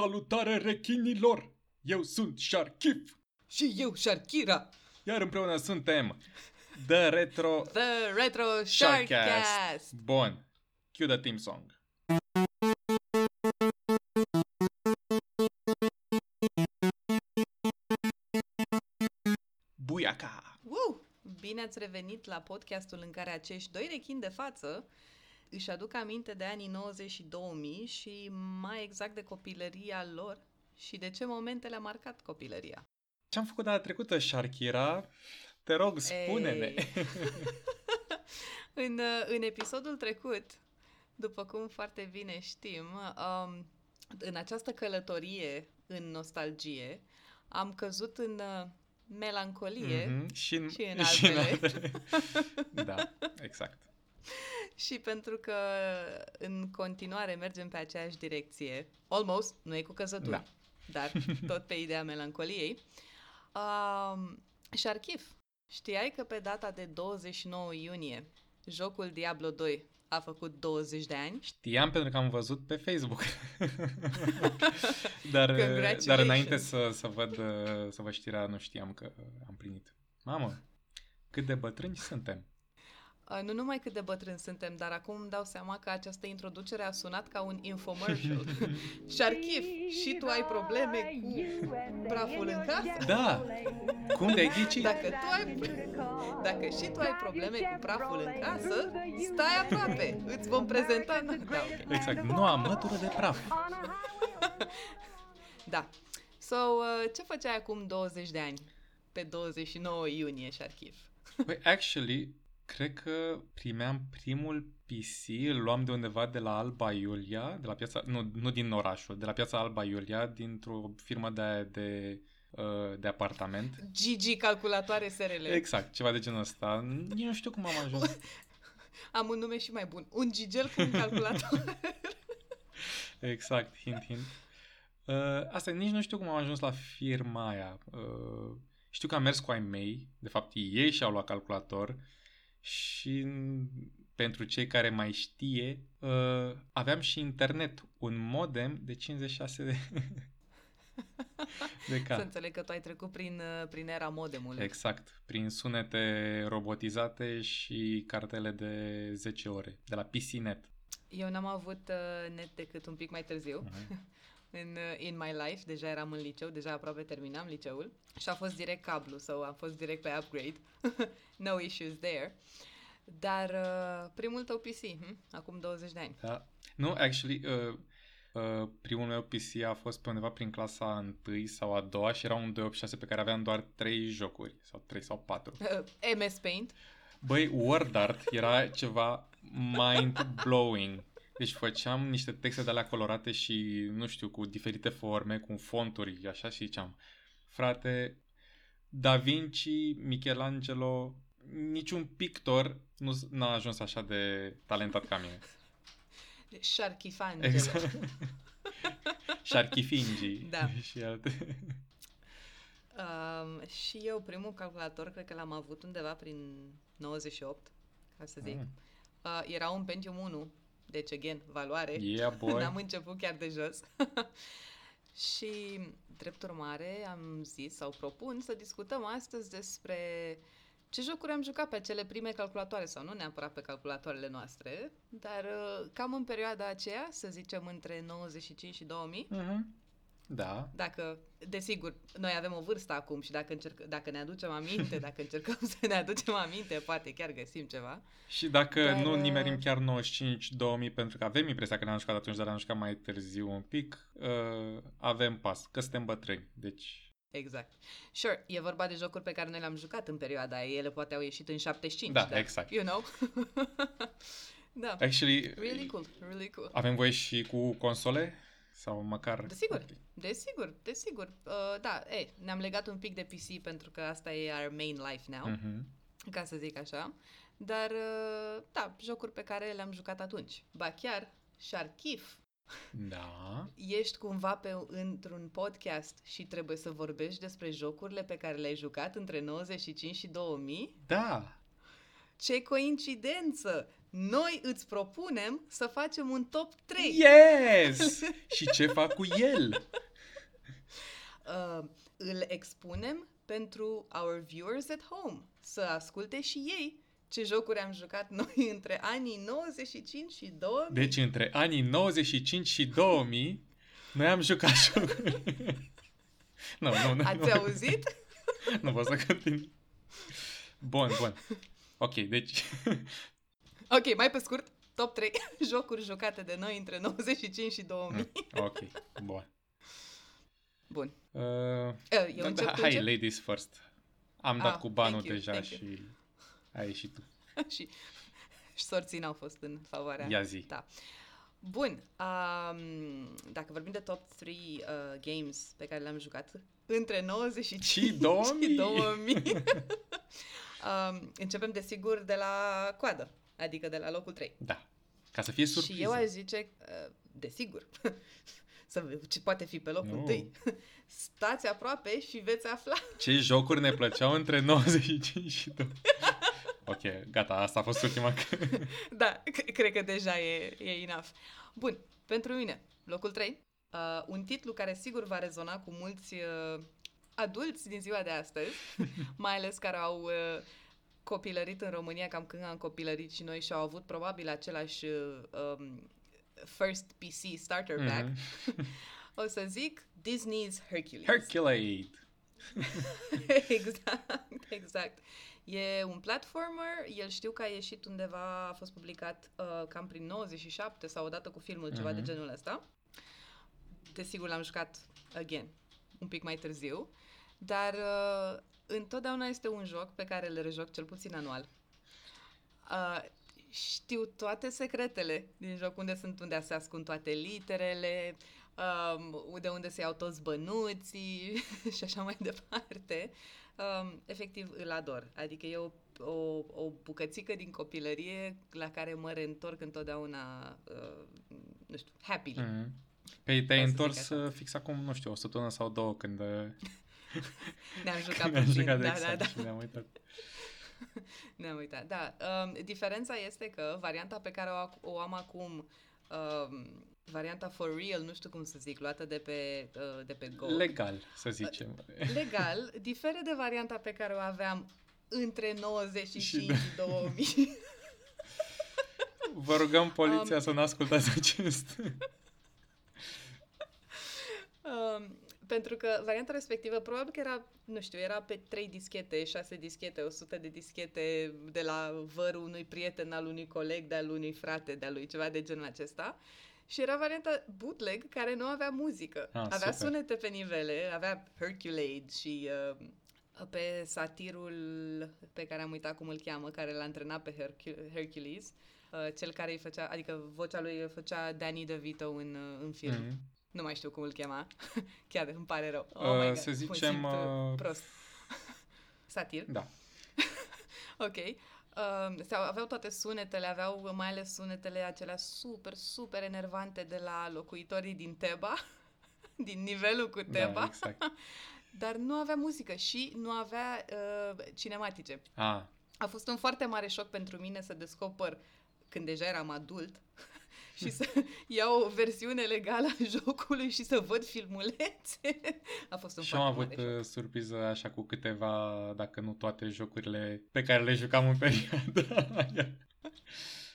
Salutare rechinilor! Eu sunt Sharkif! Și eu Sharkira! Iar împreună suntem The Retro Sharkcast! Bun, cue the theme song! Buiaca! Bine ați revenit la podcastul în care acești doi rechini de față își aduc aminte de anii 90 și 2000 și mai exact de copilăria lor și de ce momente le-a marcat copilăria. Ce-am făcut data trecută, Sharkira? Te rog, spune-ne! în episodul trecut, după cum foarte bine știm, în această călătorie în nostalgie, am căzut în melancolie și în altele. Da, exact. Și pentru că în continuare mergem pe aceeași direcție, almost, nu e cu căzături, da, dar tot pe ideea melancoliei. Sharkif, știai că pe data de 29 iunie, jocul Diablo 2 a făcut 20 de ani? Știam pentru că am văzut pe Facebook. dar înainte să văd știrea, nu știam că am plinit. Mamă, cât de bătrâni suntem! Nu numai cât de bătrâni suntem, dar acum îmi dau seama că această introducere a sunat ca un infomercial. Sharkif, și tu ai probleme cu praful în casă? Da! Cum de-ai ghicit? Dacă și tu ai probleme cu praful în casă, stai aproape! Îți vom prezenta... Da, okay. Exact, noua mătură de praf. Da. So, ce făceai acum 20 de ani? Pe 29 iunie, Sharkif. Păi, actually... Cred că primeam primul PC, îl luam de undeva de la Alba Iulia, de la piața, nu din orașul, de la piața Alba Iulia, dintr-o firmă de apartament. Gigi calculatoare SRL. Exact, ceva de genul ăsta. Eu nu știu cum am ajuns. Am un nume și mai bun. Un gigel cu un calculator. Exact, hint, hint. Asta, nici nu știu cum am ajuns la firma aia. Știu că am mers cu IMEI, de fapt ei și-au luat calculator. Și pentru cei care mai știe, aveam și internet, un modem de 56 de K. Să înțeleg că tu ai trecut prin era modemului. Exact, prin sunete robotizate și cartele de 10 ore, de la PC-Net. Eu n-am avut net decât un pic mai târziu. In my life, deja eram în liceu, deja aproape terminam liceul și a fost direct cablu, sau am fost direct pe upgrade. No issues there. Dar primul tău PC, acum 20 de ani. Da. Nu, actually, primul meu PC a fost pe undeva prin clasa 1 sau a 2 și era un 286 pe care aveam doar 3 jocuri, sau 3 sau 4. MS Paint? Băi, Word Art era ceva mind-blowing. Deci făceam niște texte de alea colorate și, nu știu, cu diferite forme, cu fonturi, așa, și ziceam, frate, Da Vinci, Michelangelo, niciun pictor nu n-a ajuns așa de talentat ca mine. Sharkifangelo. Exact. Sharkifingi. Da. Și alte. Și eu primul calculator, cred că l-am avut undeva prin 98, ca să zic. Era un Pentium 1. Deci, again, valoare. Yeah, boy. N-am început chiar de jos. Și, drept urmare, am zis sau propun să discutăm astăzi despre ce jocuri am jucat pe acele prime calculatoare, sau nu neapărat pe calculatoarele noastre, dar cam în perioada aceea, să zicem, între 95 și 2000. Uh-huh. Da. Dacă, desigur, noi avem o vârstă acum și dacă ne aducem aminte, dacă încercăm să ne aducem aminte, poate chiar găsim ceva. Și dacă nu nimerim chiar 95-2000, pentru că avem impresia că ne-am jucat atunci, dar ne-am jucat mai târziu un pic, avem pas, că suntem bătrâni, deci... Exact. Sure, e vorba de jocuri pe care noi le-am jucat în perioada aia, ele poate au ieșit în 75, da, dar, exact. You know... Da, actually, really cool, really cool. Avem voie și cu console? Sau măcar... Desigur. Ne-am legat un pic de PC pentru că asta e our main life now, ca să zic așa. Dar, da, jocuri pe care le-am jucat atunci. Ba chiar, Sharkif. Da. Ești cumva într-un podcast și trebuie să vorbești despre jocurile pe care le-ai jucat între 95 și 2000? Da. Ce coincidență! Noi îți propunem să facem un top 3. Yes! Și ce fac cu el? Îl expunem pentru our viewers at home, să asculte și ei ce jocuri am jucat noi între anii 95 și 2000. Deci între anii 95 și 2000 noi am jucat jocuri. Nu. Ați auzit? Nu pot să continui. Bun. Ok, deci... Ok, mai pe scurt, top 3 jocuri jucate de noi între 95 și 2000. Ok, bun. Bun. Hai, ladies first. Am dat cu banul deja și ai ieșit tu. și sorții n-au fost în favoarea ta. Ia zi. Da. Bun. Dacă vorbim de top 3 games pe care le-am jucat între 95 și 2000. Începem desigur de la coadă. Adică de la locul 3. Da. Ca să fie surpriză. Și eu aș zice, desigur, ce poate fi pe locul 1. Stați aproape și veți afla. Ce jocuri ne plăceau între 95 și 2. Ok, gata, asta a fost ultima. Da, cred că deja e enough. Bun, pentru mine, locul 3. Un titlu care sigur va rezona cu mulți adulți din ziua de astăzi, mai ales care au... copilărit în România, cam când am copilărit și noi, și au avut probabil același first PC starter pack, o să zic Disney's Hercules. Herculate! Exact. E un platformer, el știu că a ieșit undeva, a fost publicat cam prin 97 sau odată cu filmul, ceva de genul ăsta. Desigur l-am jucat, again, un pic mai târziu, dar... întotdeauna este un joc pe care îl rejoc cel puțin anual. Știu toate secretele din joc, unde sunt, unde se ascund toate literele, de unde se iau toți bănuții și așa mai departe. Efectiv, îl ador. Adică e o bucățică din copilărie la care mă reîntorc întotdeauna, nu știu, happily. Păi te-ai întors fix acum, nu știu, o săptămână sau două când... Ne-am jucat puțin, da. Și ne-am uitat, da. Diferența este că varianta pe care o am acum, varianta for real, nu știu cum să zic, luată de pe GOG. Legal, să zicem. Legal, diferă de varianta pe care o aveam între 95 și 2000. Vă rugăm poliția să nu ascultați acest. Pentru că varianta respectivă probabil că era, nu știu, era pe 3 dischete, 6 dischete, 100 de dischete, de la vărul unui prieten, al unui coleg, de-al unui frate, de-al lui, ceva de genul acesta. Și era varianta bootleg care nu avea muzică. Avea sunete pe nivele, avea Herculade și pe satirul pe care am uitat cum îl cheamă, care l-a antrenat pe Hercules, cel care îi făcea, adică vocea lui îi făcea Danny DeVito în film. Nu mai știu cum îl chema. Chiar îmi pare rău. Oh my God, să zicem... prost. Satir? Da. Ok. Aveau toate sunetele, aveau mai ales sunetele acelea super, super enervante de la locuitorii din Teba, din nivelul cu Teba. Da, exact. Dar nu avea muzică și nu avea cinematice. A fost un foarte mare șoc pentru mine să descoper, când deja eram adult, și să iau o versiune legală a jocului și să văd filmulețe. A fost un foarte mare joc. Și am avut surpriză așa cu câteva, dacă nu toate jocurile pe care le jucam în perioada aia.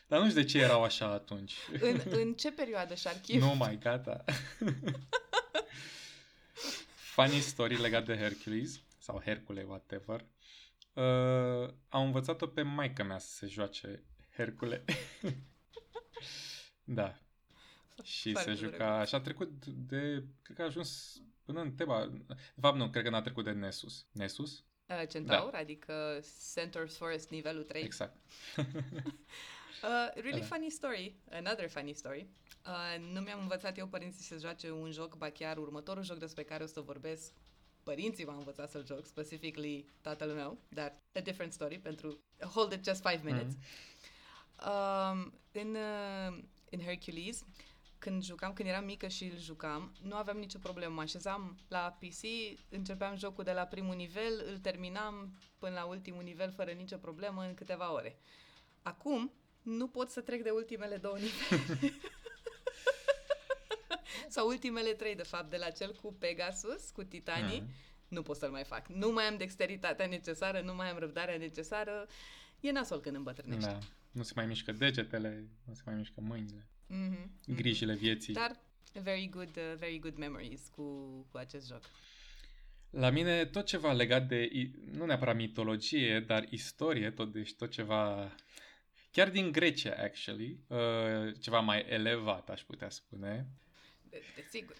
Dar nu știu de ce erau așa atunci. În ce perioadă, Sharkif? Nu mai, gata. Funny story legat de Hercules, sau Hercule, whatever. Am învățat-o pe maică mea să se joace Hercule. Da. Și se juca. Și a trecut de... Cred că a ajuns până în Teba. De fapt, nu. Cred că n-a trecut de Nessus. Nessus? Centaur, da. Adică Centaur's Forest nivelul 3. Exact. Funny story. Another funny story. Nu mi-am învățat eu părinții să joace un joc, ba chiar următorul joc despre care o să vorbesc, părinții m-au învățat să-l joc, specifically tatăl meu, dar a different story pentru... Hold it just 5 minutes. În Hercules, când eram mică și îl jucam, nu aveam nicio problemă. Mă așezam la PC, începeam jocul de la primul nivel, îl terminam până la ultimul nivel fără nicio problemă în câteva ore. Acum, Nu pot să trec de ultimele două nivele. Sau ultimele trei, de fapt, de la cel cu Pegasus, cu Titanii. Nu pot să-l mai fac. Nu mai am dexteritatea necesară, nu mai am răbdarea necesară. E nasol când îmbătrânești. Da. Nu se mai mișcă degetele, nu se mai mișcă mâinile. Grijile vieții. Dar very good memories cu acest joc. La mine tot ceva legat de, nu neapărat mitologie, dar istorie, tot ceva, chiar din Grecia, actually, ceva mai elevat, aș putea spune. Desigur.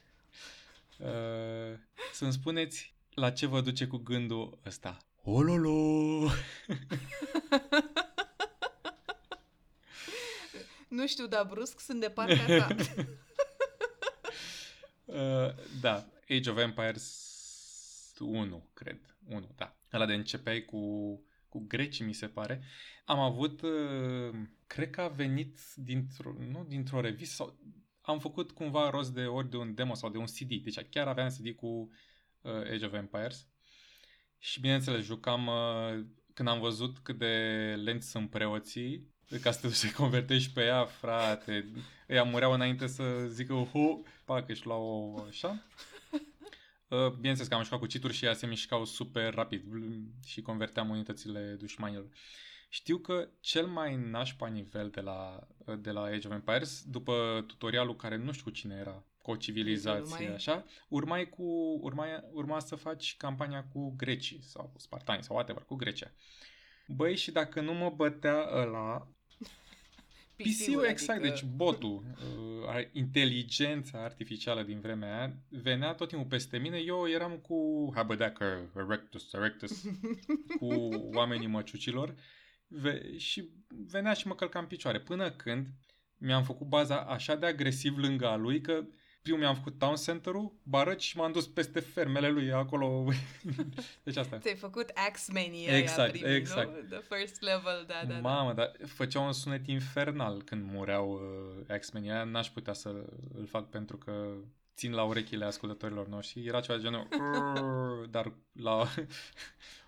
Să-mi spuneți la ce vă duce cu gândul ăsta. Ololo! Nu știu, dar brusc sunt de partea ta. Da, Age of Empires 1, cred. 1, da. Ăla de începeai cu grecii, mi se pare. Am avut, cred că a venit dintr-o revistă sau... Am făcut cumva rost de ori de un demo sau de un CD. Deci chiar aveam CD cu Age of Empires. Și bineînțeles, jucam când am văzut cât de lenți sunt preoții, ca să te convertești pe ea, frate. Ea mureau înainte să zică uhu, pac, își luau așa. Bineînțeles că am jucat cu cheat-uri și ea se mișcau super rapid și converteam unitățile dușmanilor. Știu că cel mai nașpa nivel de la Age of Empires, după tutorialul care nu știu cine era, cu o civilizație, așa, urma să faci campania cu grecii sau cu spartani sau whatever, cu Grecia. Băi, și dacă nu mă bătea ăla... PC-ul, exact, adică... deci botul, inteligența artificială din vremea aia, venea tot timpul peste mine, eu eram cu Habedacker, Erectus, cu oamenii măciucilor, și venea și mă călca în picioare, până când mi-am făcut baza așa de agresiv lângă a lui, că primul mi-am făcut town center-ul, barăci și m-am dus peste fermele lui acolo. Deci asta. Ți-ai făcut Axemania, exact, aia exact. Nu? The first level, da. Mamă, dar făcea un sunet infernal când mureau Axemania aia. N-aș putea să îl fac pentru că țin la urechile ascultătorilor noștri. Era ceva de genul, dar la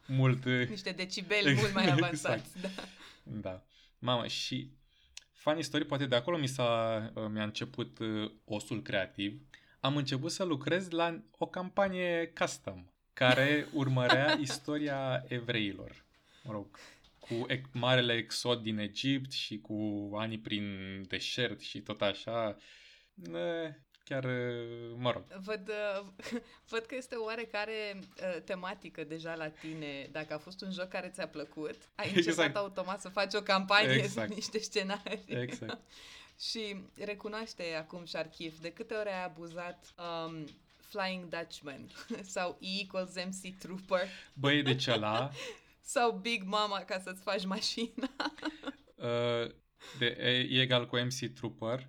mult... Niște decibeli mult mai avansați. Exact. Da. Mamă, și... Funny story, poate de acolo mi-a început osul creativ. Am început să lucrez la o campanie custom, care urmărea istoria evreilor. Mă rog, cu marele exod din Egipt și cu anii prin deșert și tot așa. Chiar, mă rog. Văd că este oarecare tematică deja la tine. Dacă a fost un joc care ți-a plăcut, ai început automat să faci o campanie cu niște scenarii. Exact. Și recunoaște acum, Sharkif, de câte ori ai abuzat Flying Dutchman sau E=MC Trooper. Băi, de ce la? Sau Big Mama ca să-ți faci mașina. E egal cu MC Trooper.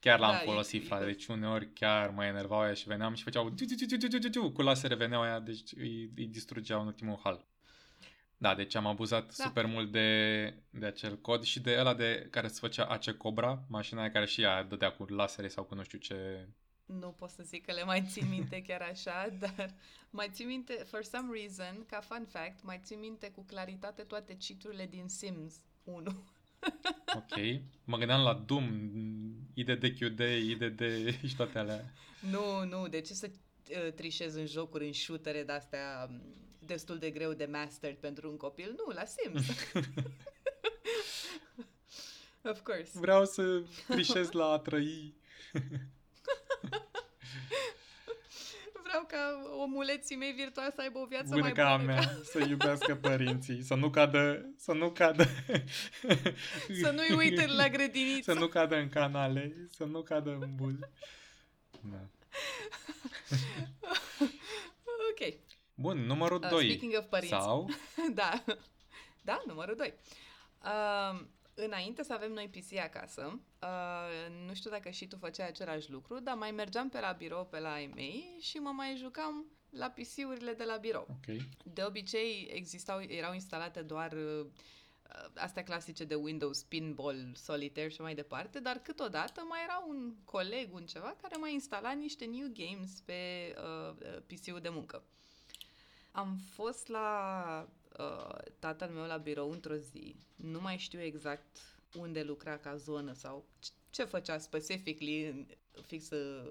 Chiar l-am folosit, frate, deci uneori chiar mă enervau aia și veneam și făceau cu lasere veneau aia, deci îi distrugeau în ultimul hal. Da, deci am abuzat super mult de acel cod și de ăla de care se făcea Ace Cobra, mașina aia care și ea dădea cu lasere sau cu nu știu ce... Nu pot să zic că le mai țin minte chiar așa, dar mai țin minte, for some reason, ca fun fact, mai țin minte cu claritate toate cheat-urile din Sims 1. Ok, mă gândeam la Doom, IDDQD, IDD și toate alea. Nu, de ce să trișez în jocuri, în shootere de-astea destul de greu de mastered pentru un copil? Nu, la Sims. Of course. Vreau să trișez la a trăi. Vreau ca omuleții mei virtuali să aibă o viață bună mai bună. Bună ca a mea, să iubească părinții, să nu cadă... Să nu-i uite la grădiniță. Să nu cadă în canale, să nu cadă în bul. Da. Ok. Bun, numărul 2. Speaking of părinți. Sau? Da. Da, numărul 2. Înainte să avem noi PC acasă, nu știu dacă și tu făceai același lucru, dar mai mergeam pe la birou, pe la IMEI și mă mai jucam la PC-urile de la birou. Okay. De obicei erau instalate doar astea clasice de Windows, Pinball, Solitaire și mai departe, dar câteodată mai era un coleg, un ceva, care mai instala niște new games pe PC-ul de muncă. Am fost la... tatăl meu la birou într-o zi, nu mai știu exact unde lucra ca zonă sau ce făcea specifically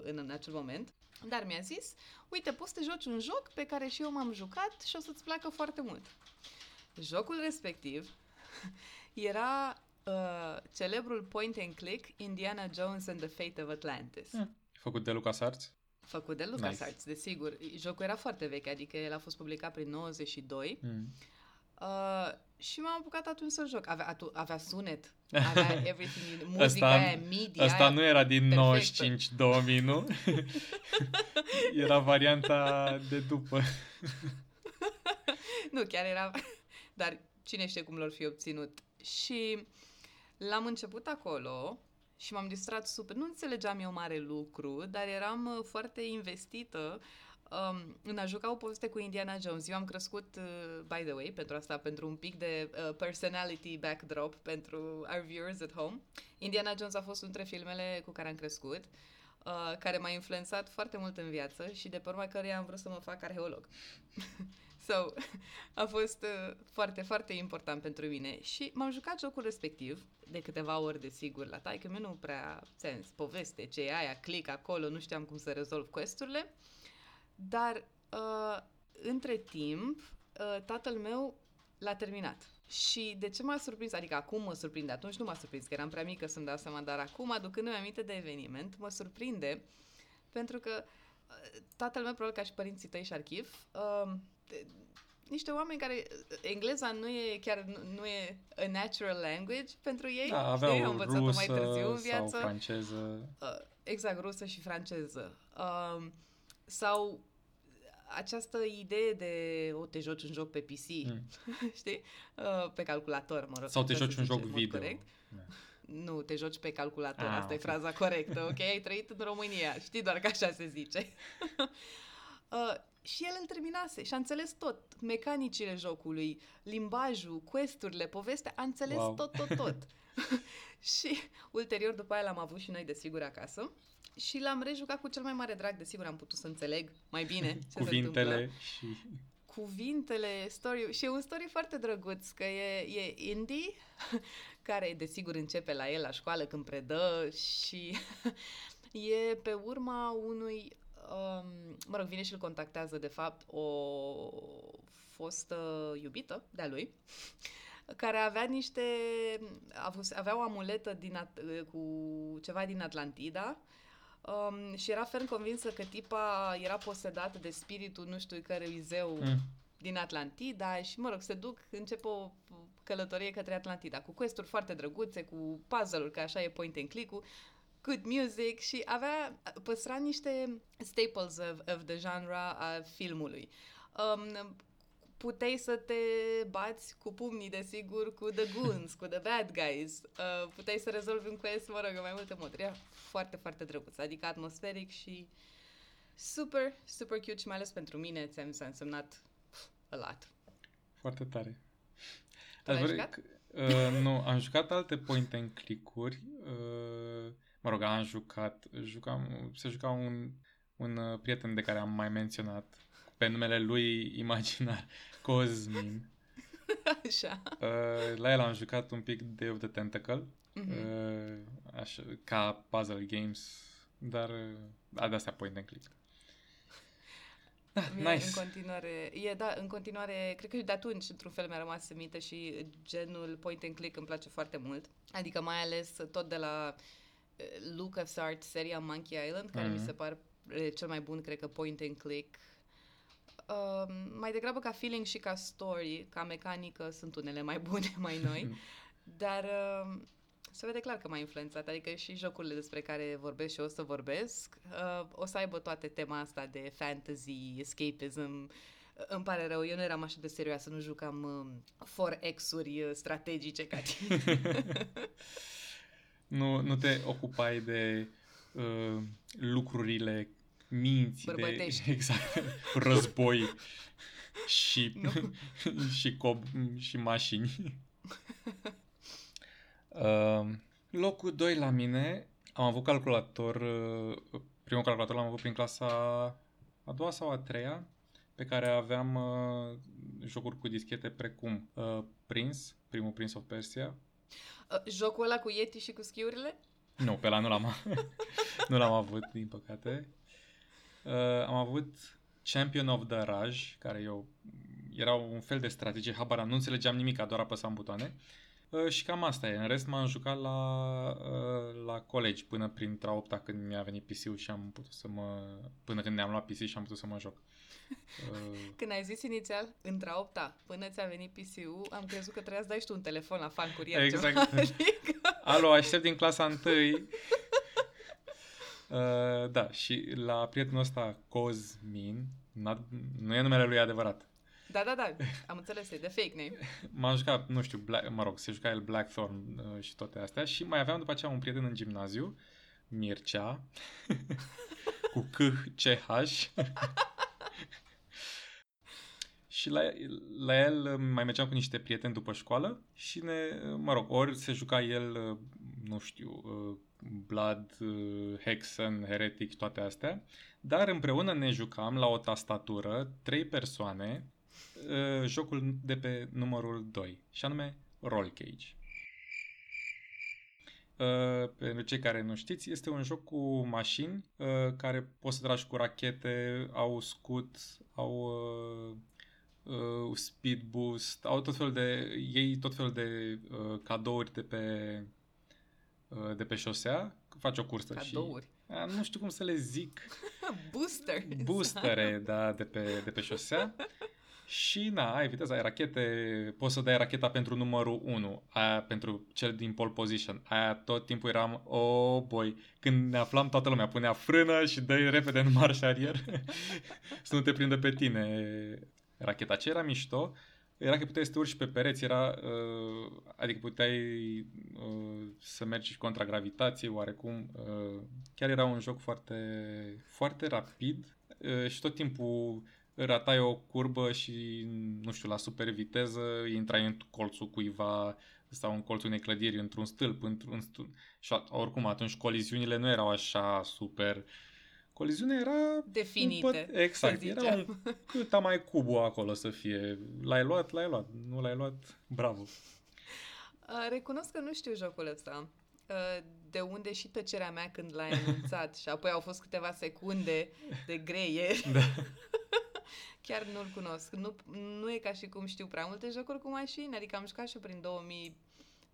în acel moment. Dar mi-a zis, uite, poți să te joci un joc pe care și eu m-am jucat și o să-ți placă foarte mult. Jocul respectiv era celebrul point and click Indiana Jones and the Fate of Atlantis. Făcut de LucasArts? Făcut de LucasArts, nice. Desigur. Jocul era foarte vechi, adică el a fost publicat prin 92. Și m-am apucat atunci să-l joc. Avea sunet, avea everything, muzica aia, MIDI. Asta nu era din 95-2000, nu? Era varianta de după. Nu, chiar era... Dar cine știe cum l-or fi obținut. Și l-am început acolo și m-am distrat super. Nu înțelegeam eu mare lucru, dar eram foarte investită în a juca o poveste cu Indiana Jones. Eu am crescut, by the way, pentru un pic de personality backdrop pentru our viewers at home. Indiana Jones a fost unul dintre filmele cu care am crescut, care m-a influențat foarte mult în viață și de pe urma căreia am vrut să mă fac arheolog. So, a fost foarte, foarte important pentru mine și m-am jucat jocul respectiv de câteva ori, desigur, la taică, eu nu prea sens, poveste, ce e aia, click acolo, nu știam cum să rezolv quest-urile, dar între timp tatăl meu l-a terminat. Și de ce m-a surprins, adică acum mă surprinde, atunci nu m-a surprins, că eram prea mică să-mi dau seama, dar acum, aducându-mi aminte de eveniment, mă surprinde pentru că tatăl meu, probabil ca și părinții tăi, Sharkif, niște oameni care engleza nu e a natural language pentru ei. Da, aveau eu învățat-o mai târziu în viață. Sau franceză. Exact, rusă și franceză. Sau această idee de te joci un joc pe PC, știi? Pe calculator, mă rog. Sau te joci un joc video. Nu, te joci pe calculator, asta e fraza corectă, ok? Ai trăit în România, știi, doar că așa se zice. Și el îl terminase și a înțeles tot, mecanicile jocului, limbajul, quest-urile, povestea, a înțeles tot. Și ulterior, după aia l-am avut și noi, desigur, acasă și l-am rejucat cu cel mai mare drag, desigur, am putut să înțeleg mai bine ce Cuvintele, story, și e un story foarte drăguț, că e indie, care desigur începe la el la școală când predă și e pe urma unui, vine și îl contactează de fapt o fostă iubită de-a lui, care avea avea o amuletă cu ceva din Atlantida. Și era ferm convinsă că tipa era posedată de spiritul nu știu cărui zeu din Atlantida și, se duc, începe o călătorie către Atlantida cu quest-uri foarte drăguțe, cu puzzle-uri, că așa e point and click-ul, good music și păstra niște staples of the genre a filmului. Puteai să te bați cu pumnii, desigur, cu the goons, cu the bad guys. Puteai să rezolvi un quest, în mai multe moduri. Era foarte, foarte drăguț, adică atmosferic și super, super cute și mai ales pentru mine s-a însemnat a lot. Foarte tare. Ai jucat? Nu, am jucat alte point and click-uri. Se juca un prieten de care am mai menționat pe numele lui imaginar, Cosmin. Așa. La el am jucat un pic Day of the Tentacle, ca puzzle games, dar de-astea point and click. Nice. În continuare, cred că și de atunci, într-un fel, mi-a rămas în minte și genul point and click îmi place foarte mult. Adică mai ales tot de la LucasArts, seria Monkey Island, care mi se par cel mai bun, cred că, point and click. Mai degrabă ca feeling și ca story, ca mecanică, sunt unele mai bune, mai noi, dar se vede clar că m-a influențat, adică și jocurile despre care vorbesc și o să vorbesc, o să aibă toate tema asta de fantasy, escapism. Îmi pare rău, eu nu eram așa de serioasă, nu jucam 4X-uri strategice ca tine. Nu te ocupai de lucrurile minții bărbătești. Exact, război și cob și mașini. Locul 2 la mine, am avut calculator, primul calculator l-am avut prin clasa a doua sau a treia, pe care aveam jocuri cu dischete precum Prince, primul Prince of Persia, Jocul ăla cu Yeti și cu schiurile? Nu, pe ăla nu l-am avut, din păcate. Am avut Champion of the Rage, care era un fel de strategie, habar nu înțelegeam nimic, doar apăsam butoane. Și cam asta e. În rest m-am jucat la colegi până printre a opta, când mi-a venit PC-ul și am putut să până când ne-am luat PC și am putut să mă joc. Când ai zis inițial între a opta, până ți-a venit PC-ul, am crezut că trebuia să dai și tu un telefon la fan curier. Exact. Alo, aștept din clasa 1. Da, și la prietenul ăsta Cosmin, nu e numele lui adevărat. Da, am înțeles, e de fake name. M-am jucat, nu știu, se juca el Blackthorn și toate astea. Și mai aveam după aceea un prieten în gimnaziu, Mircea, cu C-H. Și la el mai mergeam cu niște prieteni după școală și ori se juca el, nu știu, Blood, Hexen, Heretic, toate astea. Dar împreună ne jucam la o tastatură, 3 persoane, jocul de pe numărul 2, și anume Rollcage. Pentru cei care nu știți, este un joc cu mașini care poți să tragi cu rachete, au scut, au speed boost, au tot felul de cadouri de pe șosea, faci o cursă. Cadouri. Nu știu cum să le zic. Boostere, da, de pe șosea. Și ai viteză, ai rachete, poți să dai racheta pentru numărul 1, aia pentru cel din pole position. Aia tot timpul eram, oh boy, când ne aflam toată lumea punea frână și dă-i repede în marș arier să nu te prindă pe tine racheta. Ce era mișto era că puteai să te urci pe pereți, adică puteai să mergi și contra gravitației oarecum. Chiar era un joc foarte, foarte rapid și tot timpul ratai o curbă și, nu știu, la super viteză, intrai în colțul cuiva sau în colțul unei clădiri, într-un stâlp, și oricum atunci coliziunile nu erau așa super. Coliziunea era definită. Exact, era cât am mai cubul acolo să fie. L-ai luat, nu l-ai luat, bravo. Recunosc că nu știu jocul ăsta. De unde și tăcerea mea când l-ai anunțat și apoi au fost câteva secunde de greier. Da. Chiar nu-l cunosc. Nu e ca și cum știu prea multe jocuri cu mașini, adică am jucat și prin 2000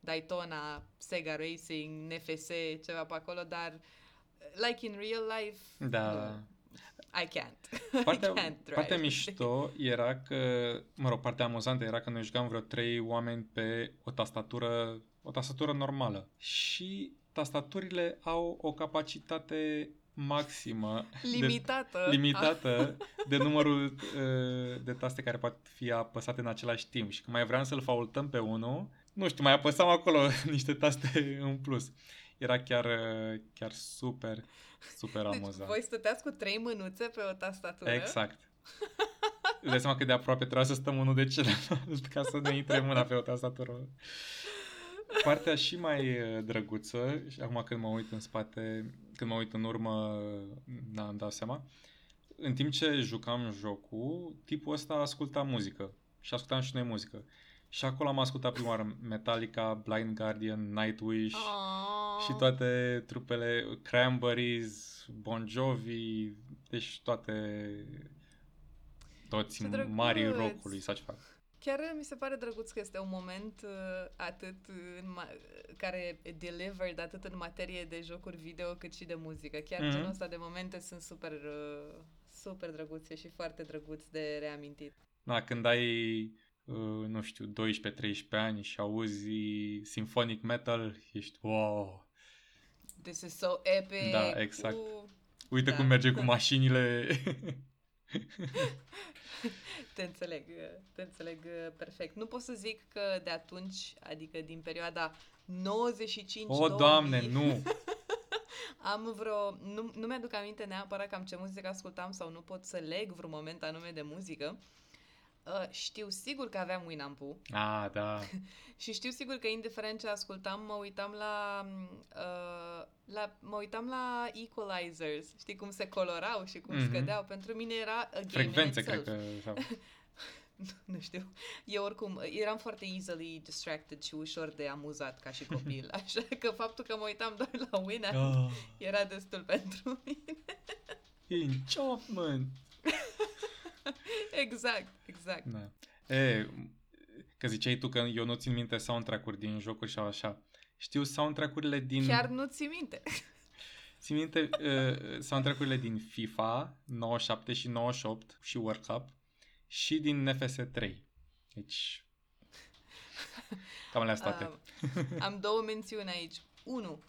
Daytona, Sega Racing, NFS, ceva pe acolo, dar like in real life, da. I can't. Partea mișto era că, partea amuzantă era că noi jucam vreo 3 oameni pe o tastatură normală și tastaturile au o capacitate maximă, limitată de numărul de taste care pot fi apăsate în același timp, și când mai vreau să-l faultăm pe unul, nu știu, mai apăsam acolo niște taste în plus. Era chiar super, super amuzant. Deci voi stăteați cu 3 mânuțe pe o tastatură? Exact. Îți dai seama cât de aproape trebuia să stăm unul de celălalt ca să ne intre mâna pe o tastatură. Partea și mai drăguță, și acum când mă uit în spate, când mă uit în urmă, îmi dau seama, în timp ce jucam jocul, tipul ăsta asculta muzică și ascultam și noi muzică. Și acolo am ascultat prima oară Metallica, Blind Guardian, Nightwish și toate trupele, Cranberries, Bon Jovi, deci toți marii rock-ului, să fac. Chiar mi se pare drăguț că este un moment care delivered atât în materie de jocuri video cât și de muzică. Chiar genul ăsta de momente sunt super, super drăguțe și foarte drăguț de reamintit. Da, când ai, nu știu, 12-13 ani și auzi symphonic metal, ești wow! This is so epic! Da, exact. Uite cum merge cu mașinile... Te înțeleg perfect. Nu pot să zic că de atunci, adică din perioada 95-2000... O, Doamne, nu! Nu mi-aduc aminte neapărat cam ce muzică ascultam sau nu pot să leg vreun moment anume de muzică. Știu sigur că aveam Winamp-ul. Ah, da. Și știu sigur că indiferent ce ascultam, mă uitam la equalizers. Știi cum se colorau și cum scădeau? Pentru mine era a game in itself. Frecvențe, cred că... nu știu. Eu oricum eram foarte easily distracted și ușor de amuzat ca și copil, așa că faptul că mă uitam doar la Winamp era destul pentru mine. E în chop, man. Exact. Da. Că ziceai tu că eu nu țin minte soundtrack-uri din jocuri și așa. Știu soundtrack-urile din... Chiar nu țin minte. Țin minte soundtrack-urile din FIFA 97 și 98 și World Cup și din NFS 3. Deci, cam le-a state. Am două mențiuni aici. 1.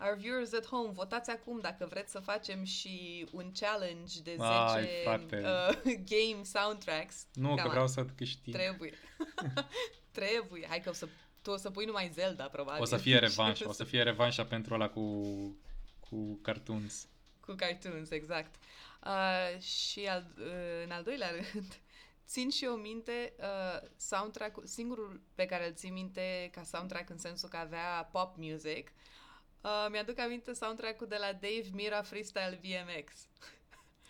Our viewers at home, votați acum dacă vreți să facem și un challenge de 10 game soundtracks. Nu, cam că vreau să câștig. Trebuie. Hai că tu o să pui numai Zelda, probabil. O să fie revanșa pentru ăla cu cartoons. Cu cartoons, exact. Și în al doilea rând, țin și eu minte soundtrack-ul, singurul pe care îl țin minte ca soundtrack în sensul că avea pop music. Mi-aduc aminte soundtrack-ul de la Dave Mira Freestyle VMX.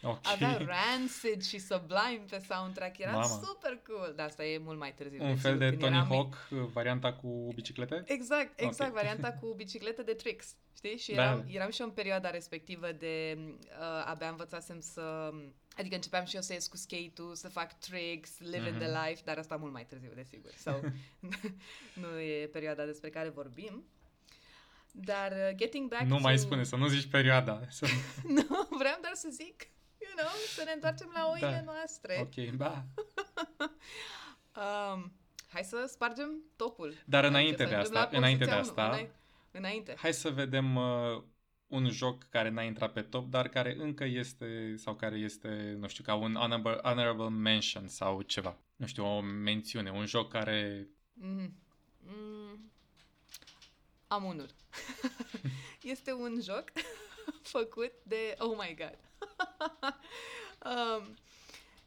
Okay. Avea Rancid și Sublime pe soundtrack. Era super cool. Dar asta e mult mai târziu. Un fel de Tony Hawk, varianta cu biciclete? Exact, okay. Varianta cu biciclete de tricks. Știi? Și eram și eu în perioada respectivă de... abia învățasem să... Adică începeam și eu să ies cu skate-ul, să fac tricks, live the life, dar asta mult mai târziu, desigur. So, nu e perioada despre care vorbim. Dar getting back Nu mai spune, să nu zici perioada. Nu, vreau doar să zic, să ne întoarcem la oile noastre. Ok, da. Hai să spargem topul. Dar înainte de asta, hai să vedem un joc care n-a intrat pe top, dar care încă este, sau care este, nu știu, ca un honorable mention sau ceva. Nu știu, o mențiune, un joc care... Am unul. Este un joc făcut de... Oh my god!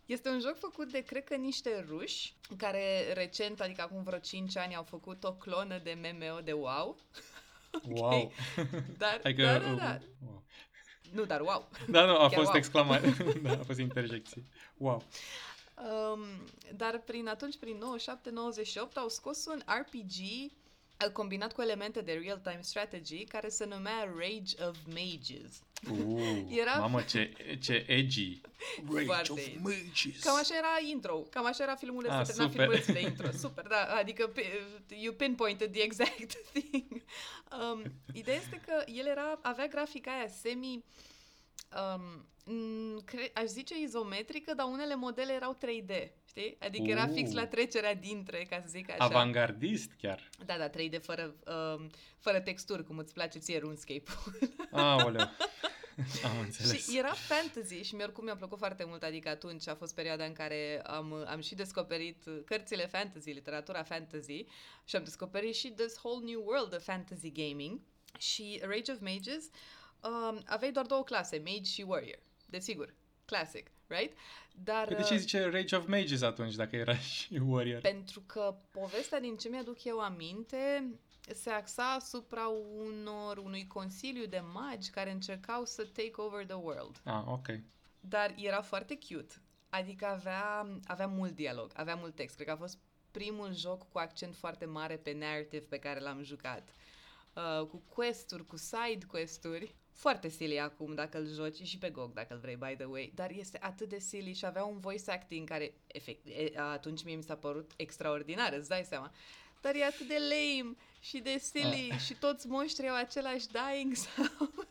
Este un joc făcut de, cred că, niște ruși, care recent, adică acum vreo 5 ani, au făcut o clonă de MMO de WoW. Wow! Dar, adică, da. Wow. Nu, dar wow! Da, nu, a fost wow. Exclamare. Da, a fost interjecție. Wow! Dar prin 97-98, au scos un RPG... combinat cu elemente de real-time strategy, care se numea Rage of Mages. Mamă, ce edgy! Rage of Mages! Cam așa era filmul ăsta, termina filmulețul de intro. Super, da, adică you pinpointed the exact thing. Ideea este că el avea grafica aia semi... aș zice izometrică, dar unele modele erau 3D, știi? Adică era fix la trecerea dintre, ca să zic așa. Avangardist chiar. Da, 3D fără texturi, cum îți place ție RuneScape-ul. Aoleu, am înțeles. Și era fantasy și oricum mi-a plăcut foarte mult, adică atunci a fost perioada în care am și descoperit cărțile fantasy, literatura fantasy și am descoperit și this whole new world of fantasy gaming și Rage of Mages. Aveai doar două clase, mage și warrior. Desigur, classic, right? Dar de ce zice Rage of Mages atunci, dacă era și warrior? Pentru că povestea, din ce mi-aduc eu aminte, se axa asupra unui consiliu de magi care încercau să take over the world. Ah, ok. Dar era foarte cute. Adică avea mult dialog, avea mult text. Cred că a fost primul joc cu accent foarte mare pe narrative pe care l-am jucat. Cu quest-uri, cu side quest-uri. Foarte silly acum dacă îl joci și pe GOG dacă îl vrei, by the way, dar este atât de silly și avea un voice acting care atunci mie mi s-a părut extraordinar, îți dai seama. Dar e atât de lame și de silly și toți monștrii au același dying sound.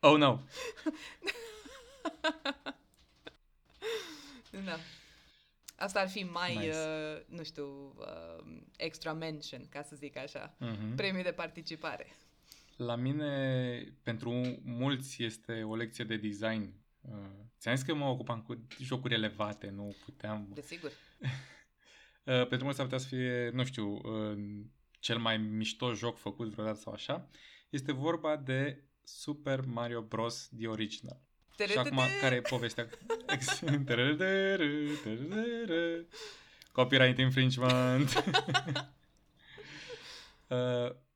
Oh no. Da. Asta ar fi mai, nice. Extra mention, ca să zic așa, premiu de participare. La mine, pentru mulți, este o lecție de design. Ți-am zis că mă ocupam cu jocuri elevate, nu puteam... Desigur. Pentru mulți ar putea să fie, cel mai mișto joc făcut vreodată sau așa. Este vorba de Super Mario Bros. The Original. Și acum, care e povestea? Copyright infringement.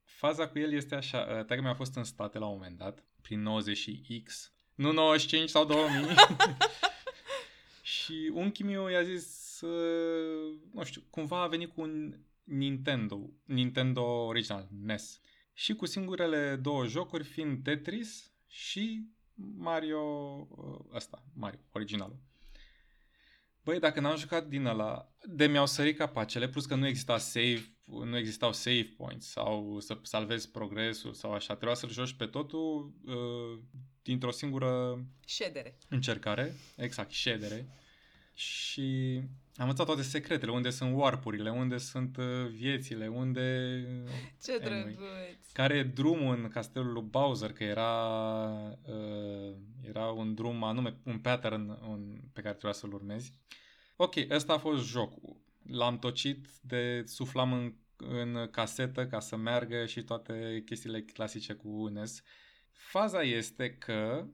Faza cu el este așa. Taică mi-a fost în state la un moment dat, prin 90 și X. Nu 95 sau 2000. Și unchi meu i-a zis, nu știu, cumva a venit cu un Nintendo original, NES. Și cu singurele două jocuri fiind Tetris și Mario ăsta, Mario originalul. Băi, dacă n-am jucat din ăla, de mi-au sărit capacele, plus că nu existau save points sau să salvezi progresul sau așa. Trebuia să-l joci pe totul dintr-o singură ședere. Încercare, exact, ședere. Și am înțeles toate secretele, unde sunt warpurile, unde sunt viețile, unde... Ce drăguț! Care e drumul în castelul lui Bowser, că era un drum anume, un pattern pe care trebuia să-l urmezi. Ok, ăsta a fost jocul. L-am tocit, suflam în casetă ca să meargă și toate chestiile clasice cu NES. Faza este că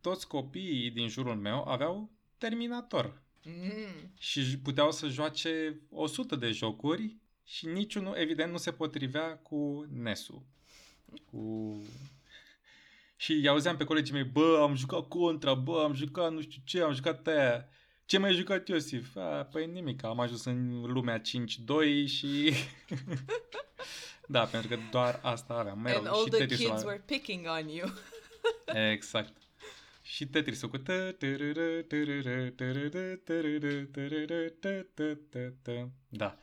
toți copiii din jurul meu aveau Terminator. Mm. Și puteau să joace 100 de jocuri și niciunul, evident, nu se potrivea cu NES-ul. Și i-auzeam pe colegii mei, bă, am jucat Contra, bă, am jucat nu știu ce, am jucat aia. Ce mai ai jucat, Iosif? Păi nimic, am ajuns în lumea 5-2 și... da, pentru că doar asta aveam. And all the kids were picking on you. Exact. Și Tetris-ul cu... Da,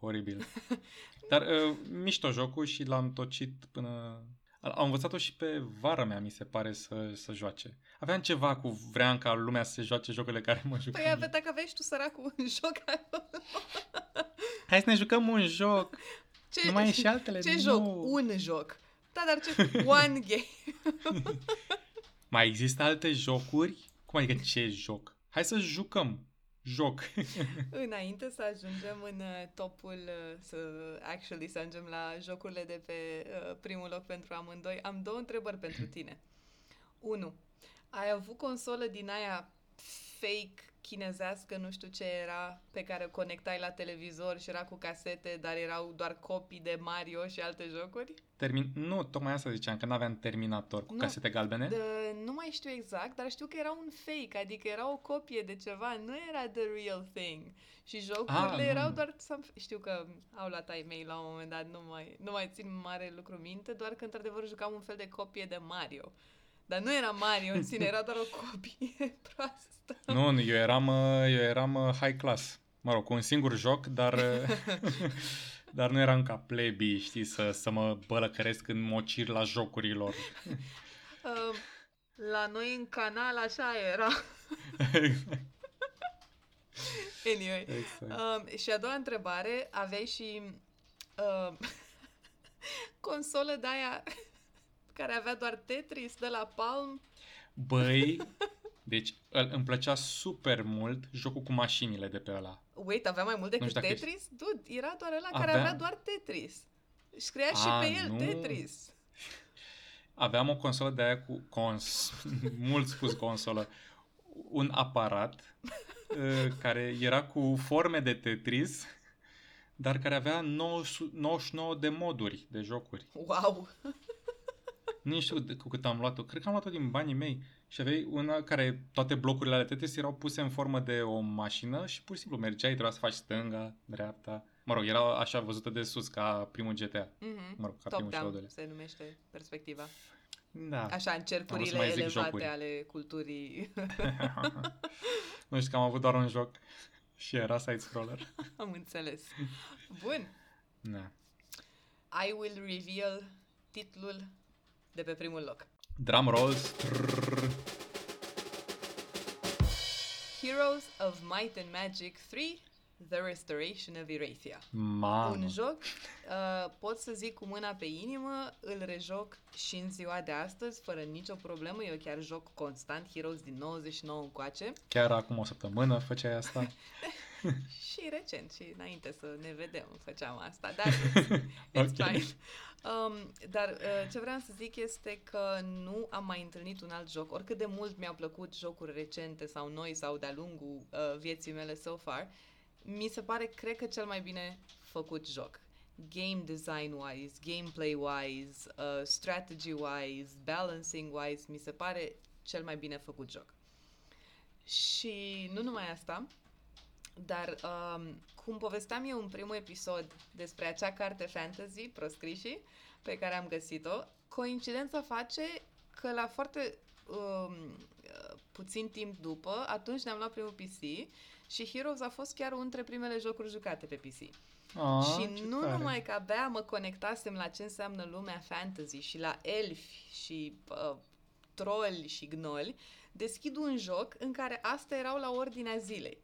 oribil. Dar mișto jocul și l-am tocit până... Am învățat-o și pe vara mea, mi se pare, să joace. Aveam ceva cu vream ca lumea să se joace jocurile care mă jucam. Păi dacă aveai și tu, săracul, un joc... Hai să ne jucăm un joc. Nu mai e și altele? Ce joc? Un joc. Da, dar ce... One game. Mai există alte jocuri? Cum adică ce joc? Hai să jucăm. Joc. Înainte să ajungem în topul, să ajungem la jocurile de pe primul loc pentru amândoi, am două întrebări pentru tine. 1. Ai avut consolă din aia fake chinezească, nu știu ce era, pe care o conectai la televizor și era cu casete, dar erau doar copii de Mario și alte jocuri? Nu, tocmai asta ziceam, că n-aveam Terminator cu casete galbene. Nu mai știu exact, dar știu că era un fake, adică era o copie de ceva, nu era the real thing. Și jocurile erau doar... Știu că au luat IMEI la un moment dat, nu mai țin mare lucru minte, doar că într-adevăr jucam un fel de copie de Mario. Dar nu era Mario în sine, era doar o copie proastă. Nu, eu eram high class. Mă rog, cu un singur joc, dar nu eram ca plebii, știi, să mă bălăcăresc în mociri la jocurilor. La noi în canal așa era. Exact. Anyway. Exact. Și a doua întrebare, aveai și consolă de aia... care avea doar Tetris de la Palm. Băi, deci îmi plăcea super mult jocul cu mașinile de pe ăla. Wait, avea mai mult decât Tetris? Ești... Dude, era doar ăla care avea doar Tetris. Și scria și pe el Tetris. Aveam o consolă de aia cu mult spus consolă. Un aparat care era cu forme de Tetris, dar care avea 99 de moduri de jocuri. Wow! Nu știu cu cât am luat-o. Cred că am luat-o din banii mei. Și aveai una care toate blocurile ale Tetris erau puse în formă de o mașină și pur și simplu mergeai, trebuia să faci stânga, dreapta. Mă rog, era așa văzută de sus, ca primul GTA. Mm-hmm. Mă rog, ca primul și al doilea. Se numește perspectiva. Da. Așa, în cercurile elevate ale culturii. Nu știu, că am avut doar un joc și era side-scroller. Am înțeles. Bun. Da. I will reveal titlul de pe primul loc. Drum rolls. Heroes of Might and Magic 3, The Restoration of Eurathia. Un joc, pot să zic cu mâna pe inimă, îl rejoc și în ziua de astăzi, fără nicio problemă. Eu chiar joc constant Heroes din 99 încoace. Chiar acum o săptămână făceai asta? Și recent, și înainte să ne vedem, făceam asta, dar it's okay. Fine. Dar ce vreau să zic este că nu am mai întâlnit un alt joc, oricât de mult mi-au plăcut jocuri recente sau noi sau de-a lungul vieții mele so far, mi se pare, cred că, cel mai bine făcut joc. Game design-wise, gameplay-wise, strategy-wise, balancing-wise, mi se pare cel mai bine făcut joc. Și nu numai asta, dar cum povesteam eu în primul episod despre acea carte fantasy, proscrișii, pe care am găsit-o, coincidența face că la foarte puțin timp după, atunci ne-am luat primul PC și Heroes a fost chiar între primele jocuri jucate pe PC. Și nu tare. Numai că abia mă conectasem la ce înseamnă lumea fantasy și la elfi și troli și gnoli, deschid un joc în care astea erau la ordinea zilei.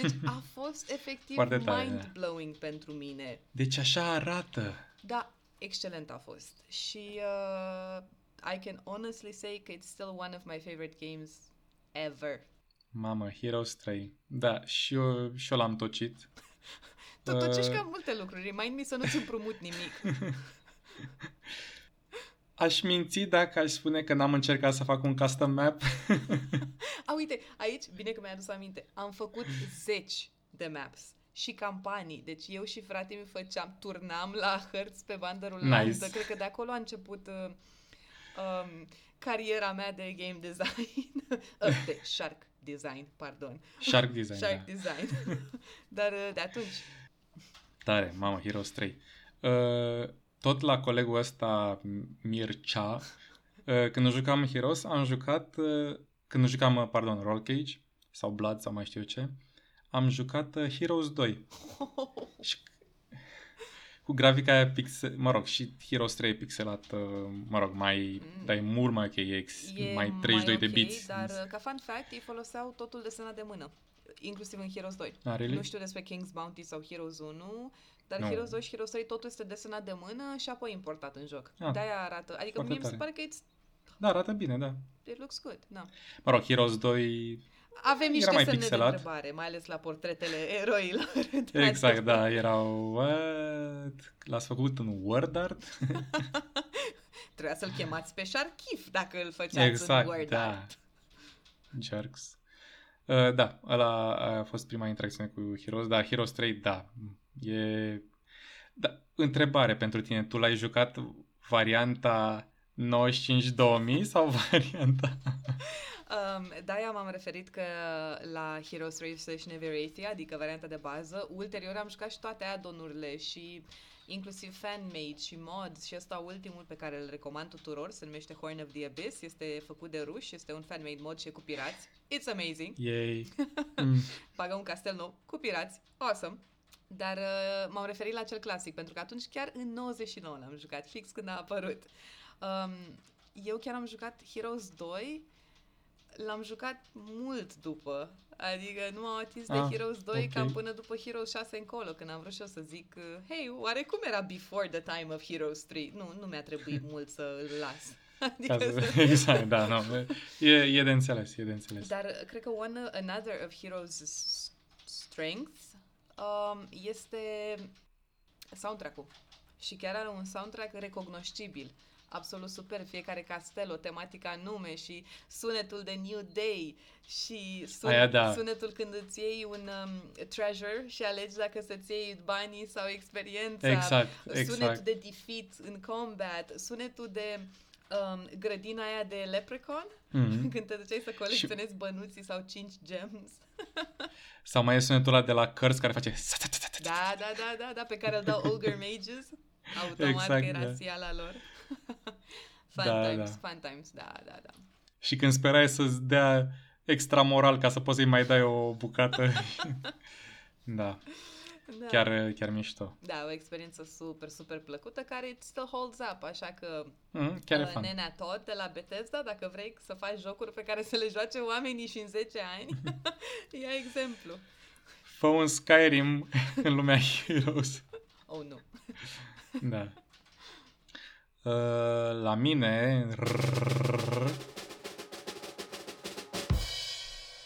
Deci a fost efectiv mind-blowing pentru mine. Deci așa arată. Da, excelent a fost. Și I can honestly say că it's still one of my favorite games ever. Mamă, Heroes 3. Da, și eu l-am tocit. Tu tocești cam multe lucruri. Remind me să nu-ți împrumut nimic. Aș minți dacă aș spune că n-am încercat să fac un custom map. A, uite, aici, bine că mi-ai adus aminte, am făcut 10 de maps și campanii. Deci eu și fratele mi făceam, turnam la hărți pe banderul landă. Cred că de acolo a început cariera mea de game design. De shark design, pardon. Shark design. Dar de atunci. Tare, mamă, Heroes 3. Tot la colegul ăsta, Mircea, când nu jucam Heroes, când jucam Rollcage sau Blood sau mai știu eu ce, am jucat Heroes 2. Cu grafica aia pixel, și Heroes 3 pixelat, mai, dar e mult mai ok, mai 32 de bits. Dar ca fun fact, ei foloseau totul desenat de mână, inclusiv în Heroes 2. Ah, really? Nu știu despre King's Bounty sau Heroes 1, dar no. Heroes 2 și Heroes 3 totul este desenat de mână și apoi importat în joc. Ah, de-aia arată, adică mie mi se pare că da, arată bine, da. It looks good, da. Heroes 2 avem niște semne pixelat. De întrebare, mai ales la portretele eroilor. Exact, da, erau... L-ați făcut în Word Art? Trebuia să-l chemați pe Sharkif dacă îl făceați în Word Art. Jerks. Da, ăla a fost prima interacțiune cu Heroes, dar Heroes 3, da. Întrebare pentru tine, tu l-ai jucat varianta 95-2000 sau varianta... de-aia m-am referit că la Heroes 3 /80, adică varianta de bază, ulterior am jucat și toate add-on-urile și inclusiv fan-made și mods și ăsta ultimul pe care îl recomand tuturor, se numește Horn of the Abyss, este făcut de ruși, este un fan-made mod și cu pirați. It's amazing! Yay! Bagă un castel nou cu pirați, awesome! Dar m-am referit la cel clasic, pentru că atunci chiar în 99 l-am jucat, fix când a apărut. Eu chiar am jucat Heroes 2, l-am jucat mult după, adică nu m-am atins de Heroes 2 cam până după Heroes 6 încolo, când am vrut și eu să zic, hei, oarecum era before the time of Heroes 3? Nu mi-a trebuit mult să îl las. Exact, da, nu, e de înțeles, Dar cred că another of Heroes' strengths este soundtrack-ul și chiar are un soundtrack recunoscibil. Absolut super, fiecare castel, o tematică anume și sunetul de New Day și sunetul când îți iei un treasure și alegi dacă să-ți iei banii sau experiența, exact. Sunetul de defeat în combat, sunetul de grădina aia de Leprechaun, când te duceai să colecționezi bănuții sau 5 gems. Sau mai e sunetul ăla de la cărți care face... Da, pe care îl dau Ogre Mages. Automat că era siala lor. Fun times, da. Și când sperai să-ți dea extra moral ca să poți să-i mai dai o bucată. Da. Chiar mișto. Da, o experiență super, super plăcută care it still holds up, așa că nenea tot de la Bethesda, dacă vrei să faci jocuri pe care să le joace oamenii și în 10 ani, ia exemplu. Fă un Skyrim în lumea Heroes. Oh, nu. Da. La mine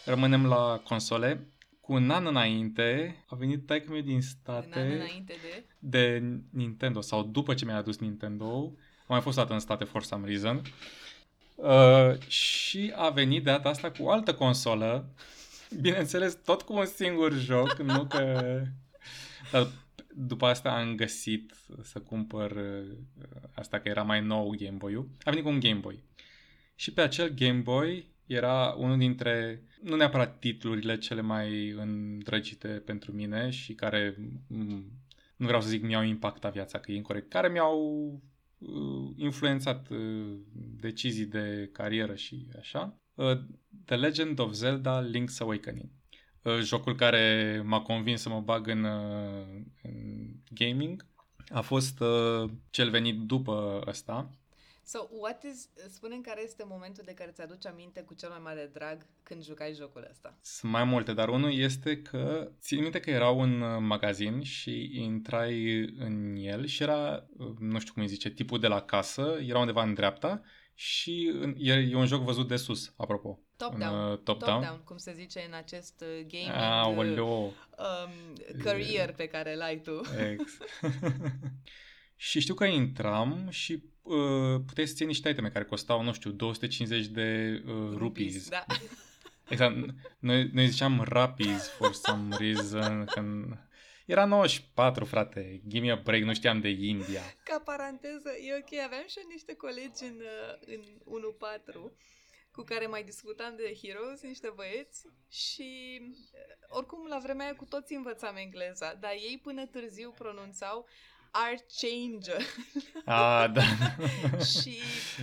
rămânem la console. Cu un an înainte a venit taică-miu din state. Un an înainte de Nintendo sau după ce mi-a adus Nintendo. Am mai fost dată în state for some reason. Și a venit de data asta cu o altă consolă. Bineînțeles, tot cu un singur joc. Nu că... Dar după asta am găsit să cumpăr asta că era mai nou Gameboy-ul. A venit cu un Gameboy. Și pe acel Gameboy era unul dintre, nu neapărat titlurile cele mai îndrăgite pentru mine și care, nu vreau să zic mi-au impactat viața, că e incorect, care mi-au influențat decizii de carieră și așa. The Legend of Zelda Link's Awakening. Jocul care m-a convins să mă bag în gaming a fost cel venit după ăsta. So, spune-mi care este momentul de care ți-aduci aminte cu cel mai mare drag când jucai jocul ăsta? Sunt mai multe, dar unul este că țin minte că era un magazin și intrai în el și era, nu știu cum îi zice, tipul de la casă, era undeva în dreapta și e un joc văzut de sus, apropo. Top-down, cum se zice în acest gaming career pe care l-ai tu. Și știu că intram și puteai să ții niște iteme care costau, nu știu, 250 de rupees. Da. Exact. Noi ziceam rupees for some reason. Când... Era 94, frate. Give me a break. Nu știam de India. Ca paranteză, e ok. Aveam și niște colegi în 1-4 cu care mai discutam de Heroes, niște băieți și oricum la vremea aia cu toți învățam engleza, dar ei până târziu pronunțau Archangel. Ah, da. Și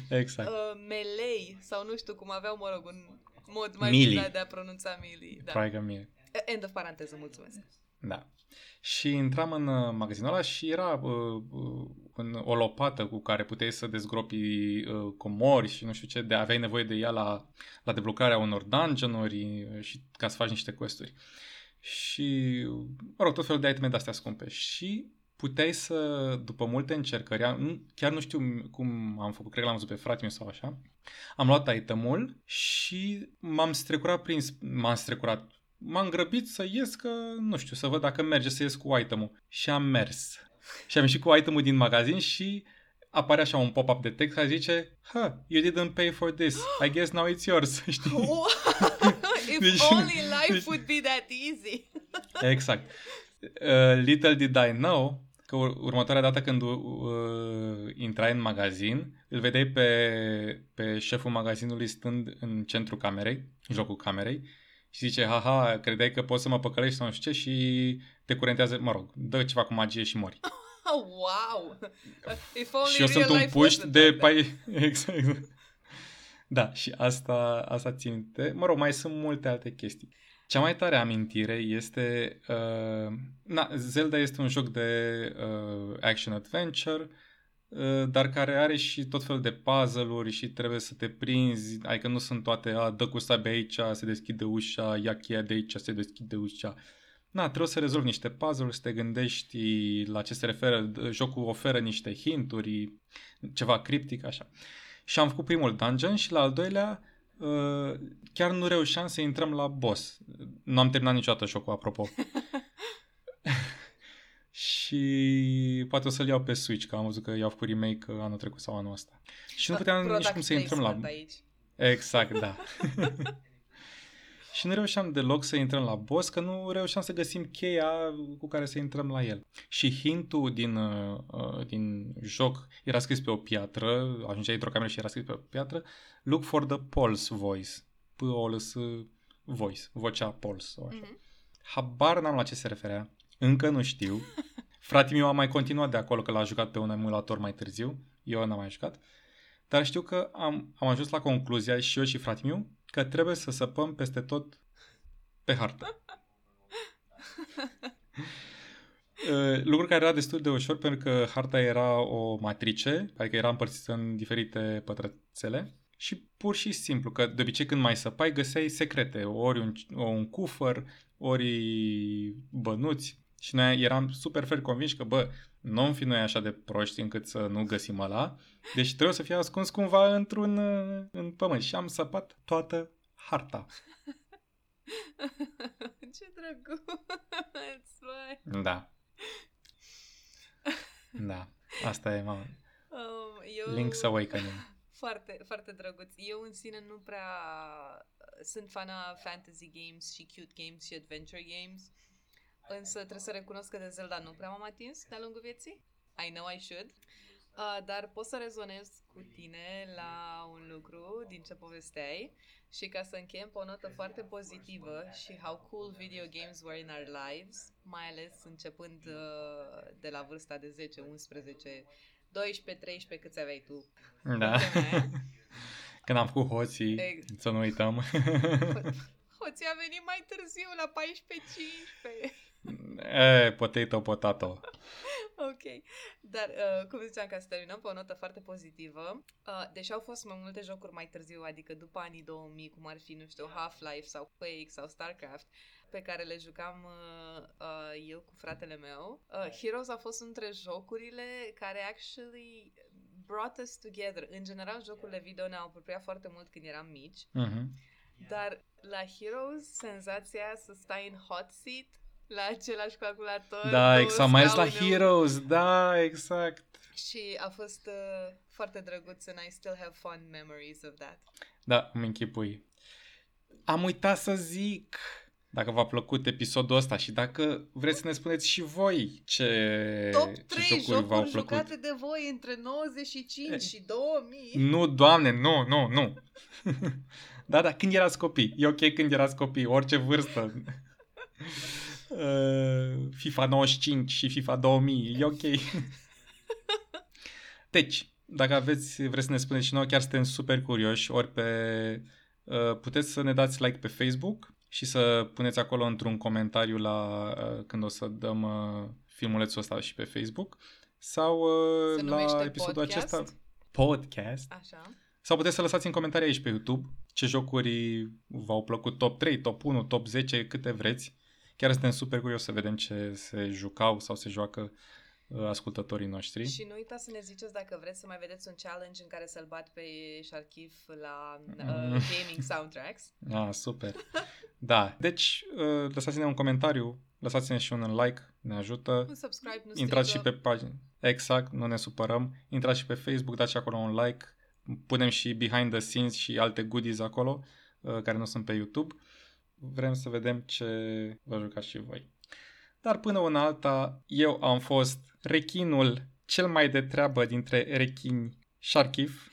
exact. Melee, sau nu știu cum aveau, mă rog, un mod mai bine de a pronunța Melee. Da. End of paranteză, mulțumesc. Da. Și intram în magazinul ăla și era o lopată cu care puteai să dezgropi comori și nu știu ce, aveai nevoie de ea la deblocarea unor dungeon-uri și ca să faci niște quest-uri. Și, mă rog, tot felul de iteme de astea scumpe. Și puteai să, după multe încercări, chiar nu știu cum am făcut, cred că l-am văzut pe fratele meu sau așa, am luat itemul și m-am grăbit să ies, că nu știu, să văd dacă merge să ies cu itemul. Și am mers. Și am ieșit cu itemul din magazin și apare așa un pop-up de text care zice: you didn't pay for this. I guess now it's yours. Știi? Wow. If only life would be that easy. Exact. Little did I know că următoarea dată când intrai în magazin, îl vedeai pe șeful magazinului stând în centrul camerei, în jocul camerei, și zice: haha, credeai că poți să mă păcălești sau nu știu ce și te curentează, mă rog, dă ceva cu magie și mori. Wow! Și eu sunt un puști de... Exact. Da, și asta ținte. Mă rog, mai sunt multe alte chestii. Cea mai tare amintire este... Zelda este un joc de action-adventure, dar care are și tot felul de puzzle-uri și trebuie să te prinzi, adică nu sunt toate, dă cu sabia aici, se deschide ușa, ia cheia de aici, se deschide ușa. Trebuie să rezolvi niște puzzle-uri, să te gândești la ce se referă, jocul oferă niște hinturi, ceva criptic, așa. Și am făcut primul dungeon și la al doilea chiar nu reușeam să intrăm la boss. Nu am terminat niciodată jocul, apropo. Și poate o să-l iau pe Switch, că am văzut că i-au făcut remake anul trecut sau anul ăsta. Și nu puteam nici cum să intrăm la... Exact, da. Și nu reușeam deloc să intrăm la boss, că nu reușeam să găsim cheia cu care să intrăm la el. Și hintul din joc era scris pe o piatră, ajungeai într-o cameră și era scris pe o piatră: look for the pulse voice. P-O-L-S voice, vocea pulse sau așa. Habar n-am la ce se referea. Încă nu știu. Fratele meu a mai continuat de acolo, că l-a jucat pe un emulator mai târziu. Eu n-am mai jucat. Dar știu că am ajuns la concluzia, și eu și fratele meu, că trebuie să săpăm peste tot pe hartă. Lucru care era destul de ușor, pentru că harta era o matrice, adică era împărțită în diferite pătrățele. Și pur și simplu, că de obicei când mai săpai, găseai secrete, ori un cufăr, ori bănuți. Și noi eram super fer convinși că, nu-mi fi noi așa de proști încât să nu găsim ăla. Deci trebuie să fie ascuns cumva în pământ. Și am săpat toată harta. Ce drăguț! Da. Asta e, mamă. Link's Awakening. Foarte, foarte drăguț. Eu în sine nu prea sunt fana fantasy games și cute games și adventure games. Însă trebuie să recunosc că de Zelda nu prea m-am atins de-a lungul vieții. I know I should. Dar pot să rezonez cu tine la un lucru din ce povesteai și ca să încheiem pe o notă foarte pozitivă și how cool video games were in our lives, mai ales începând de la vârsta de 10, 11, 12, 13, câți aveai tu? Da. Când am făcut hoții, să nu uităm. Hoții a venit mai târziu, la 14-15. Potato, potato. Ok, dar cum ziceam, ca să terminăm pe o notă foarte pozitivă, deși au fost mai multe jocuri mai târziu, adică după anii 2000, cum ar fi, nu știu, Half-Life sau Quake sau StarCraft, pe care le jucam eu cu fratele meu, Heroes a fost între jocurile care actually brought us together. În general, jocurile video ne-au apropiat foarte mult când eram mici, dar la Heroes senzația să stai în hot seat la același calculator. Da, exact, mai ales la Heroes, da, exact. Și a fost foarte drăguț and I still have fond memories of that. Da, îmi închipui. Am uitat să zic, dacă v-a plăcut episodul ăsta și dacă vreți să ne spuneți și voi ce top 3 ce jocuri v-au plăcut. Jucate de voi între 95 și 2000. Nu, doamne, nu. Da, când erați copii. E ok când erați copii, orice vârstă. FIFA 95 și FIFA 2000, e ok. Deci, dacă vreți să ne spuneți și noi, chiar suntem super curioși, ori pe puteți să ne dați like pe Facebook și să puneți acolo într-un comentariu la când o să dăm filmulețul ăsta și pe Facebook sau la episodul acesta podcast. Așa. Sau puteți să lăsați în comentarii aici pe YouTube ce jocuri v-au plăcut, top 3, top 1, top 10, câte vreți. Chiar suntem super curioși să vedem ce se jucau sau se joacă ascultătorii noștri. Și nu uitați să ne ziceți dacă vreți să mai vedeți un challenge în care să-l bat pe Sharkif la gaming soundtracks. Ah, super. Da, deci lăsați-ne un comentariu, lăsați-ne și un like, ne ajută. Un subscribe, nu strigă. Intrați și pe pagină. Exact, nu ne supărăm. Intrați și pe Facebook, dați acolo un like. Punem și behind the scenes și alte goodies acolo care nu sunt pe YouTube. Vrem să vedem ce vă jucați și voi. Dar până una alta, eu am fost rechinul cel mai de treabă dintre rechini, Sharkif.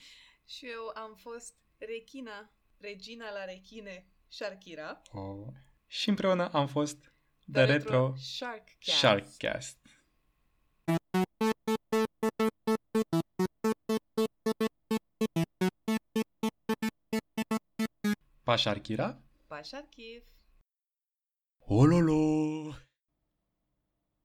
Și eu am fost rechina, regina la rechine, Sharkira. Oh. Și împreună am fost The Retro Sharkcast. Pa Sharkira? Sharkif. Ololo!